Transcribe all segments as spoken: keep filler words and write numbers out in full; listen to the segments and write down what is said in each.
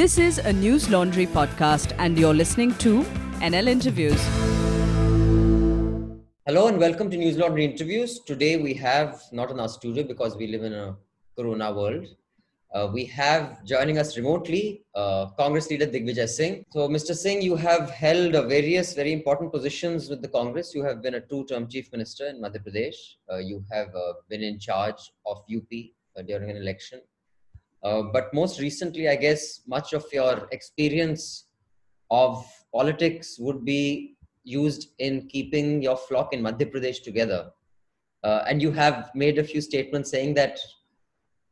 This is a News Laundry podcast and you're listening to N L Interviews. Hello and welcome to News Laundry Interviews. Today we have, not in our studio because we live in a corona world, uh, we have joining us remotely uh, Congress leader Digvijay Singh. So Mister Singh, you have held various very important positions with the Congress. You have been a two-term chief minister in Madhya Pradesh. Uh, you have uh, been in charge of U P uh, during an election. Uh, but most recently, I guess, much of your experience of politics would be used in keeping your flock in Madhya Pradesh together. Uh, and you have made a few statements saying that,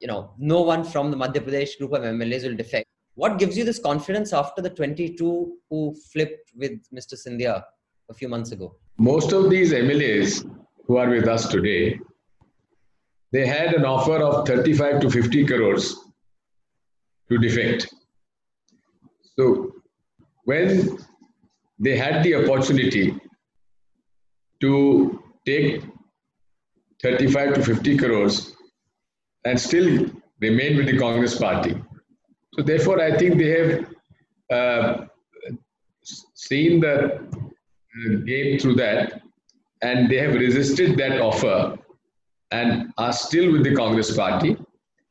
you know, no one from the Madhya Pradesh group of M L As will defect. What gives you this confidence after the twenty-two who flipped with Mister Scindia a few months ago? Most of these M L As who are with us today, they had an offer of thirty-five to fifty crores. To defect. So when they had the opportunity to take thirty-five to fifty crores and still remain with the Congress party. So therefore, I think they have uh, seen the game through that and they have resisted that offer and are still with the Congress party.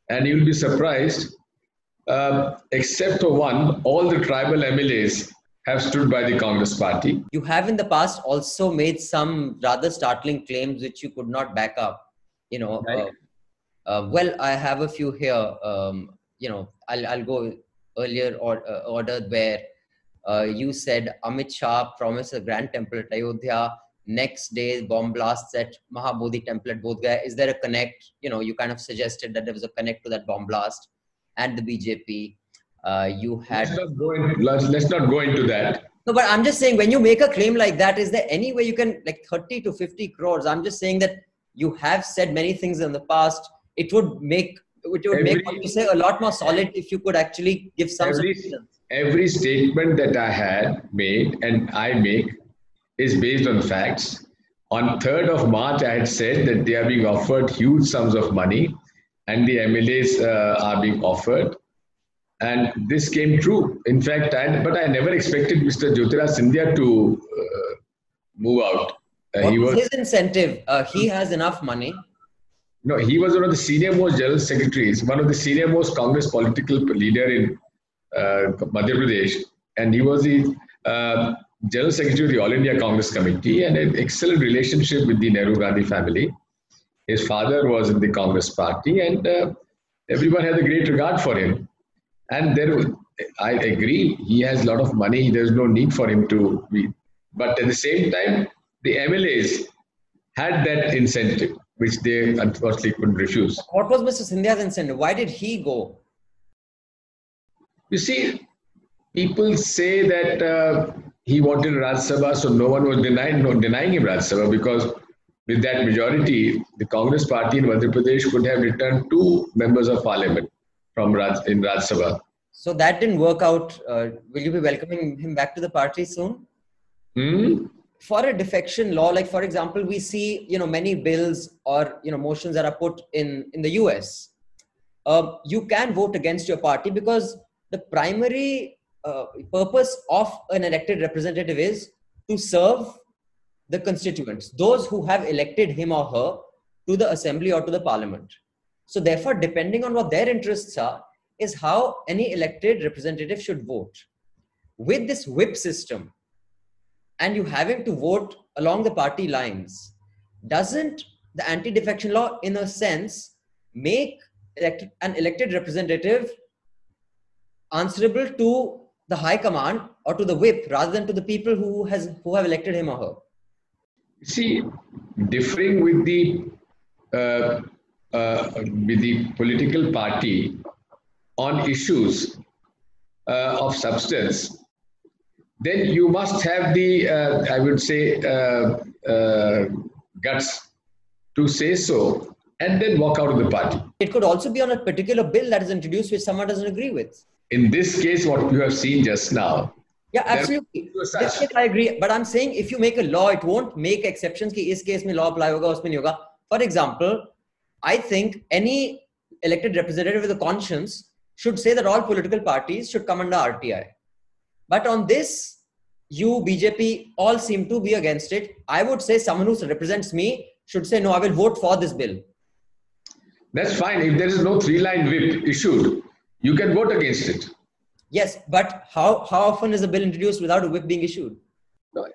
And you will be surprised, Uh, except for one, all the tribal M L As have stood by the Congress party. You have in the past also made some rather startling claims which you could not back up. You know, right. uh, uh, well, I have a few here. Um, you know, I'll, I'll go earlier or, uh, order where uh, you said Amit Shah promised a grand temple at Ayodhya. Next day, bomb blasts at Mahabodhi Temple at Bodh Gaya. Is there a connect? You know, you kind of suggested that there was a connect to that bomb blast. And the B J P, uh, you had... Let's not, go in, let's, let's not go into that. No, but I'm just saying, when you make a claim like that, is there any way you can, like thirty to fifty crores? I'm just saying that you have said many things in the past. It would make it would every, make what you say a lot more solid if you could actually give some... Every, every statement that I had made and I make is based on facts. On third of March, I had said that they are being offered huge sums of money and the M L As uh, are being offered. And this came true. In fact, I, but I never expected Mister Jyotiraditya Scindia to uh, move out. Uh, what he was, his incentive? Uh, he has enough money. No, he was one of the senior most general secretaries, one of the senior most Congress political leader in uh, Madhya Pradesh. And he was the uh, general secretary of the All India Congress Committee and an excellent relationship with the Nehru Gandhi family. His father was in the Congress party and uh, everyone had a great regard for him. And there, was, I agree, he has a lot of money. There's no need for him to be. But at the same time, the M L As had that incentive, which they unfortunately couldn't refuse. What was Mister Scindia's incentive? Why did he go? You see, people say that uh, he wanted Rajya Sabha, so no one was denying, no, denying him Rajya Sabha because with that majority, the Congress party in Madhya Pradesh could have returned two members of parliament from Raj, in Rajya Sabha. So that didn't work out. Uh, will you be welcoming him back to the party soon? Hmm? For a defection law, like for example, we see, you know, many bills or, you know, motions that are put in, in the U S. Uh, you can vote against your party because the primary uh, purpose of an elected representative is to serve the constituents, those who have elected him or her to the assembly or to the parliament. So therefore, depending on what their interests are, is how any elected representative should vote. With this whip system, and you having to vote along the party lines, doesn't the anti-defection law, in a sense, make elected, an elected representative answerable to the high command or to the whip rather than to the people who has who have elected him or her? See, differing with the uh, uh, with the political party on issues uh, of substance, then you must have the, uh, I would say, uh, uh, guts to say so and then walk out of the party. It could also be on a particular bill that is introduced which someone doesn't agree with. In this case, what you have seen just now, yeah, absolutely. This case I agree. But I'm saying if you make a law, it won't make exceptions ki is case mein law apply hoga, usme nahi hoga. For example, I think any elected representative with a conscience should say that all political parties should come under R T I. But on this, you, B J P, all seem to be against it. I would say someone who represents me should say, no, I will vote for this bill. That's fine. If there is no three-line whip issued, you can vote against it. Yes, but how, how often is a bill introduced without a whip being issued? No.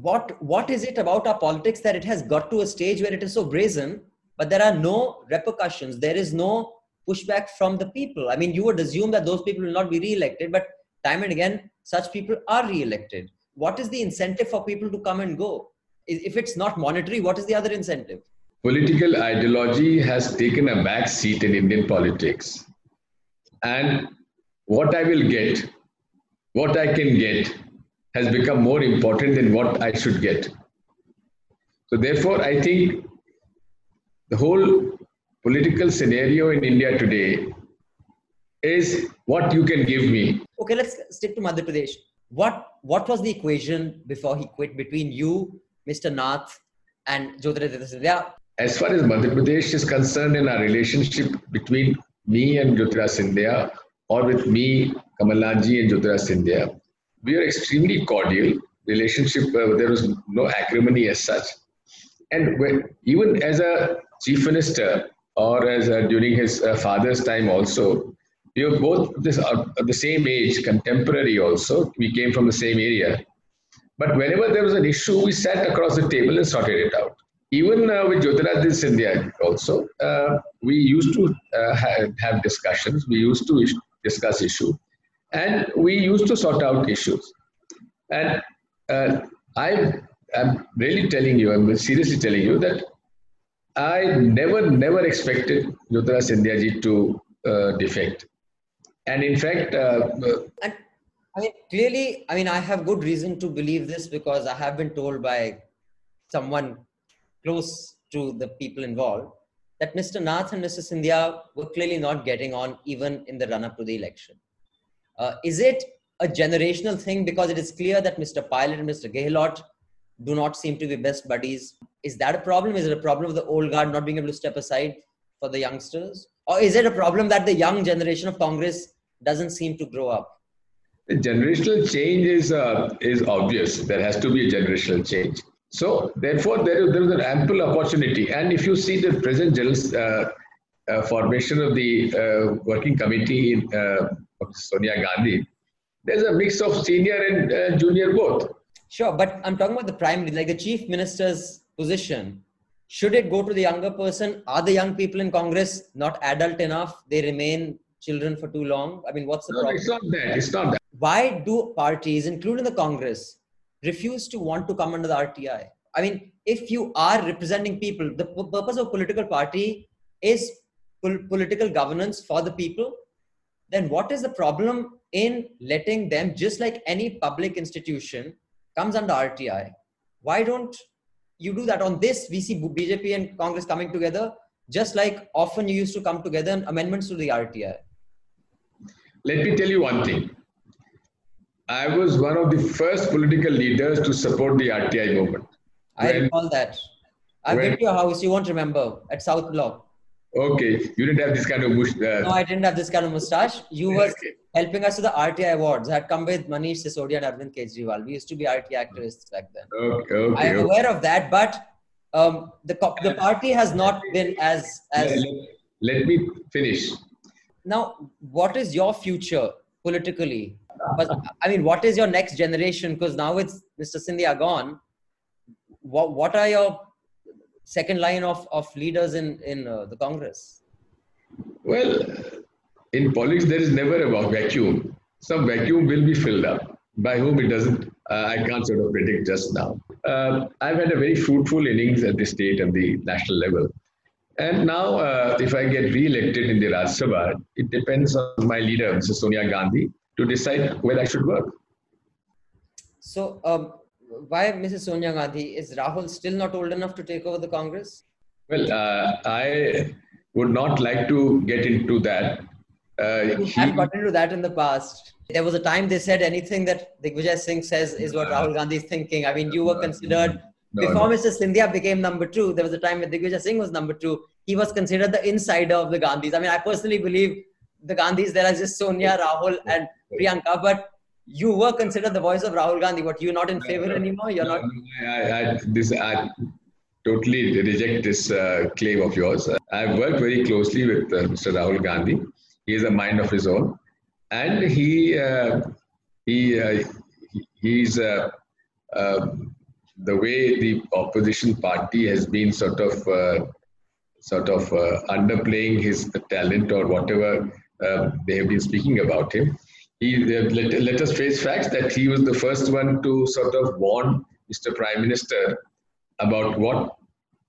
What, what is it about our politics that it has got to a stage where it is so brazen, but there are no repercussions? There is no pushback from the people. I mean, you would assume that those people will not be re-elected, but time and again, such people are re-elected. What is the incentive for people to come and go? If it's not monetary, what is the other incentive? Political ideology has taken a back seat in Indian politics. And what I will get, what I can get, has become more important than what I should get. So therefore, I think the whole political scenario in India today is what you can give me. Okay, let's stick to Madhya Pradesh. What, what was the equation before he quit between you, Mister Nath, and Jyotiraditya Scindia? As far as Madhya Pradesh is concerned, in our relationship between me and Jyotiraditya Scindia, or with me, Kamalaji and Jyotiraditya Scindia, we are extremely cordial relationship. Uh, there was no acrimony as such. And when, even as a chief minister, or as a, during his uh, father's time also, we were both this, uh, the same age, contemporary also. We came from the same area. But whenever there was an issue, we sat across the table and sorted it out. Even uh, with Jyotiraditya Scindia also, uh, we used to uh, have, have discussions. We used to is- discuss issues. And we used to sort out issues. And uh, I, I'm really telling you, I'm seriously telling you that I never, never expected Jyotiraditya Scindia ji to uh, defect. And in fact... Uh, and, I mean, clearly, I mean, I have good reason to believe this because I have been told by someone close to the people involved that Mister Nath and Missus Scindia were clearly not getting on even in the run-up to the election. Uh, is it a generational thing? Because it is clear that Mister Pilot and Mister Gehlot do not seem to be best buddies. Is that a problem? Is it a problem of the old guard not being able to step aside for the youngsters? Or is it a problem that the young generation of Congress doesn't seem to grow up? The generational change is uh, is obvious. There has to be a generational change. So therefore, there is, there is an ample opportunity. And if you see the present uh, uh, formation of the uh, working committee in uh, Sonia Gandhi, there's a mix of senior and uh, junior both. Sure, but I'm talking about the primary, like the chief minister's position. Should it go to the younger person? Are the young people in Congress not adult enough? They remain children for too long? I mean, what's the no, problem? It's not that. It's not that. Why do parties, including the Congress, refuse to want to come under the R T I? I mean, if you are representing people, the p- purpose of a political party is pol- political governance for the people. Then what is the problem in letting them, just like any public institution, comes under R T I? Why don't you do that? On this, we see B J P and Congress coming together, just like often you used to come together in amendments to the R T I. Let me tell you one thing. I was one of the first political leaders to support the R T I movement. I when, recall that. I've been to your house, you won't remember, at South Block. Okay, you didn't have this kind of moustache. No, I didn't have this kind of moustache. You were okay. Helping us to the R T I awards. I had come with Manish Sisodia and Arvind Kejriwal. We used to be R T I activists back then. Okay, okay, I am okay. aware of that, but um, the the party has not been as... as. Let, let me finish. Now, what is your future politically? I mean, what is your next generation? Because now with Mister Scindia gone, what, what are your... second line of, of leaders in, in uh, the Congress? Well, in politics, there is never a vacuum. Some vacuum will be filled up. By whom it doesn't, uh, I can't sort of predict just now. Uh, I've had a very fruitful innings at the state and the national level. And now, uh, if I get re-elected in the Rajya Sabha, it depends on my leader, Missus Sonia Gandhi, to decide where I should work. So, um, why Missus Sonia Gandhi? Is Rahul still not old enough to take over the Congress? Well, uh, I would not like to get into that. Uh, we have gotten into that in the past. There was a time they said anything that Digvijay Singh says is what Rahul Gandhi is thinking. I mean, you were considered, no, before no. Mister Scindia became number two, there was a time when Digvijay Singh was number two. He was considered the insider of the Gandhis. I mean, I personally believe the Gandhis, there are just Sonia, Rahul and Priyanka, but you were considered the voice of Rahul Gandhi. What, you're not in favor no, anymore? You're no, not. No, I, I, this, I totally reject this uh, claim of yours. I've worked very closely with uh, Mister Rahul Gandhi. He has a mind of his own, and he uh, he uh, he's uh, uh, the way the opposition party has been sort of uh, sort of uh, underplaying his talent or whatever uh, they have been speaking about him. He, let, let us face facts that he was the first one to sort of warn Mister Prime Minister about what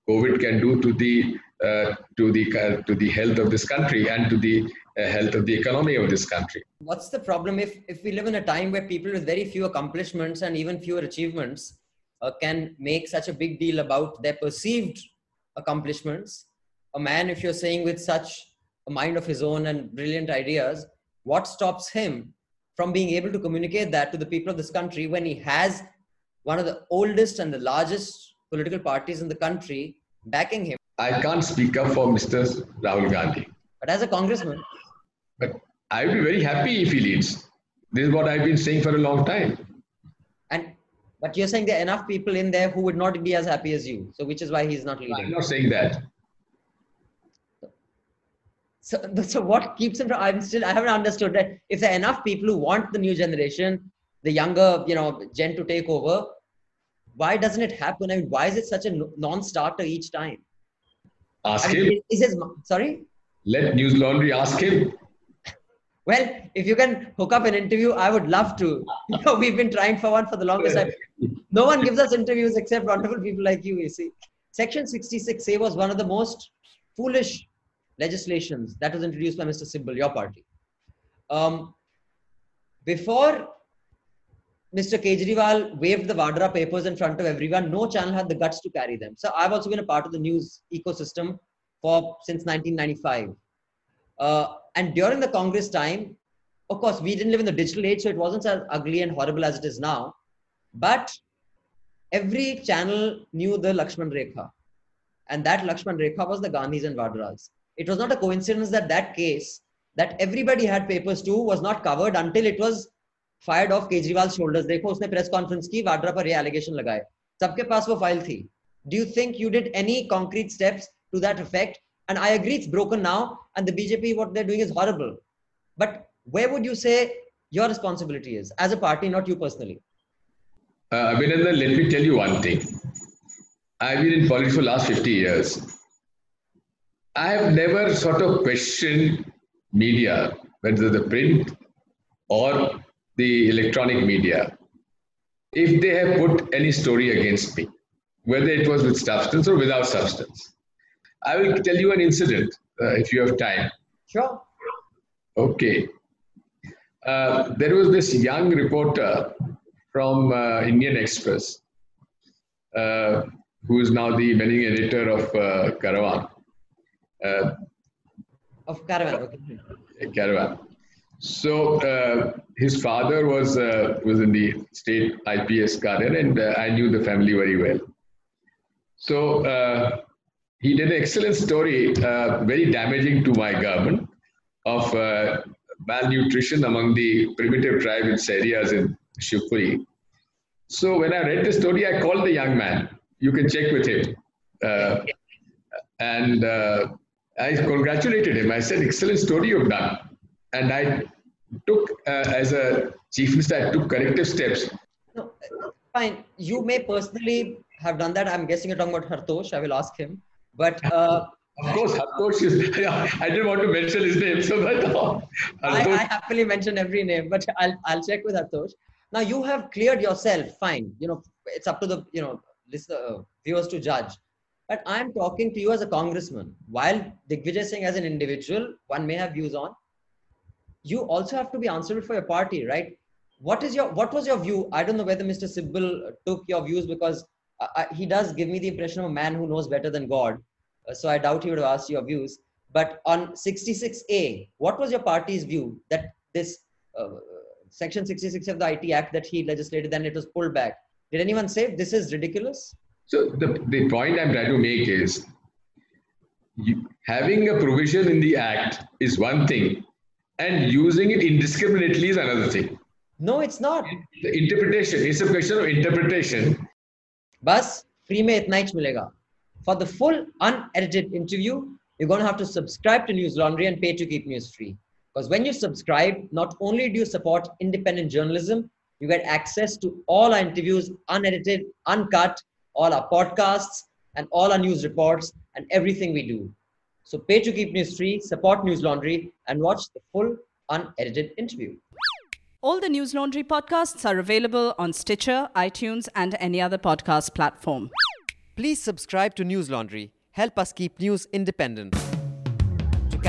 COVID can do to the uh, to the uh, to the health of this country and to the uh, health of the economy of this country. What's the problem if if we live in a time where people with very few accomplishments and even fewer achievements uh, can make such a big deal about their perceived accomplishments? A man, if you're saying, with such a mind of his own and brilliant ideas, what stops him from being able to communicate that to the people of this country when he has one of the oldest and the largest political parties in the country backing him? I can't speak up for Mister Rahul Gandhi. But as a congressman? But I will be very happy if he leads. This is what I've been saying for a long time. And But you're saying there are enough people in there who would not be as happy as you. So which is why he's not leading. I'm not saying that. So, so what keeps him from, I'm still, I haven't understood that. If there are enough people who want the new generation, the younger, you know, gen to take over, why doesn't it happen? I mean, why is it such a non-starter each time? Ask I mean, him. Is his, sorry? Let News Laundry ask him. Well, if you can hook up an interview, I would love to. You know, we've been trying for one for the longest time. No one gives us interviews except wonderful people like you, you see. Section sixty-six A was one of the most foolish legislations that was introduced by Mister Sibal, your party. Um, before Mister Kejriwal waved the Vadra papers in front of everyone, no channel had the guts to carry them. So I've also been a part of the news ecosystem for since nineteen ninety-five. Uh, and during the Congress time, of course, we didn't live in the digital age, so it wasn't as ugly and horrible as it is now. But every channel knew the Lakshman Rekha. And that Lakshman Rekha was the Gandhis and Vadras. It was not a coincidence that that case that everybody had papers to was not covered until it was fired off Kejriwal's shoulders. Dekho, usne press conference ki, Vadra par ye allegation lagaye. Sabke paas wo file thi. Do you think you did any concrete steps to that effect? And I agree it's broken now and the B J P, what they're doing is horrible. But where would you say your responsibility is as a party, not you personally? Uh, Abhinandan, let me tell you one thing. I've been in politics for the last fifty years. I have never sort of questioned media, whether the print or the electronic media, if they have put any story against me, whether it was with substance or without substance. I will tell you an incident, uh, if you have time. Sure. Okay. Uh, there was this young reporter from uh, Indian Express, uh, who is now the managing editor of uh, Caravan. Uh, of Caravan, okay. Caravan. So uh, his father was uh, was in the state I P S garden, and uh, I knew the family very well. So uh, he did an excellent story, uh, very damaging to my government, of uh, malnutrition among the primitive tribe in Sahariyas in Shivpuri. So when I read the story, I called the young man. You can check with him. Uh, and uh, I congratulated him. I said, excellent story you've done. And I took, uh, as a chief minister, I took corrective steps. No, fine. You may personally have done that. I'm guessing you're talking about Hartosh. I will ask him. But uh, of course, Hartosh is, yeah, I didn't want to mention his name. So but, uh, I, I happily mention every name, but I'll, I'll check with Hartosh. Now, you have cleared yourself. Fine. You know, it's up to the, you know, This uh, viewers to judge, but I'm talking to you as a congressman. While Digvijay Singh as an individual, one may have views on, you also have to be answerable for your party, right? What is your, what was your view? I don't know whether Mister Sibal took your views, because uh, I, he does give me the impression of a man who knows better than God. Uh, so I doubt he would have asked your views, but on sixty-six A, what was your party's view that this uh, section sixty-six of the I T Act that he legislated, then it was pulled back? Did anyone say this is ridiculous? So the, the point I'm trying to make is, you, having a provision in the act is one thing, and using it indiscriminately is another thing. No, it's not. The interpretation. It's a question of interpretation. Bas, free mein itna hi milega. For the full unedited interview, you're going to have to subscribe to News Laundry and pay to keep news free. Because when you subscribe, not only do you support independent journalism, you get access to all our interviews, unedited, uncut, all our podcasts, and all our news reports, and everything we do. So pay to keep news free, support News Laundry, and watch the full unedited interview. All the News Laundry podcasts are available on Stitcher, iTunes, and any other podcast platform. Please subscribe to News Laundry. Help us keep news independent. To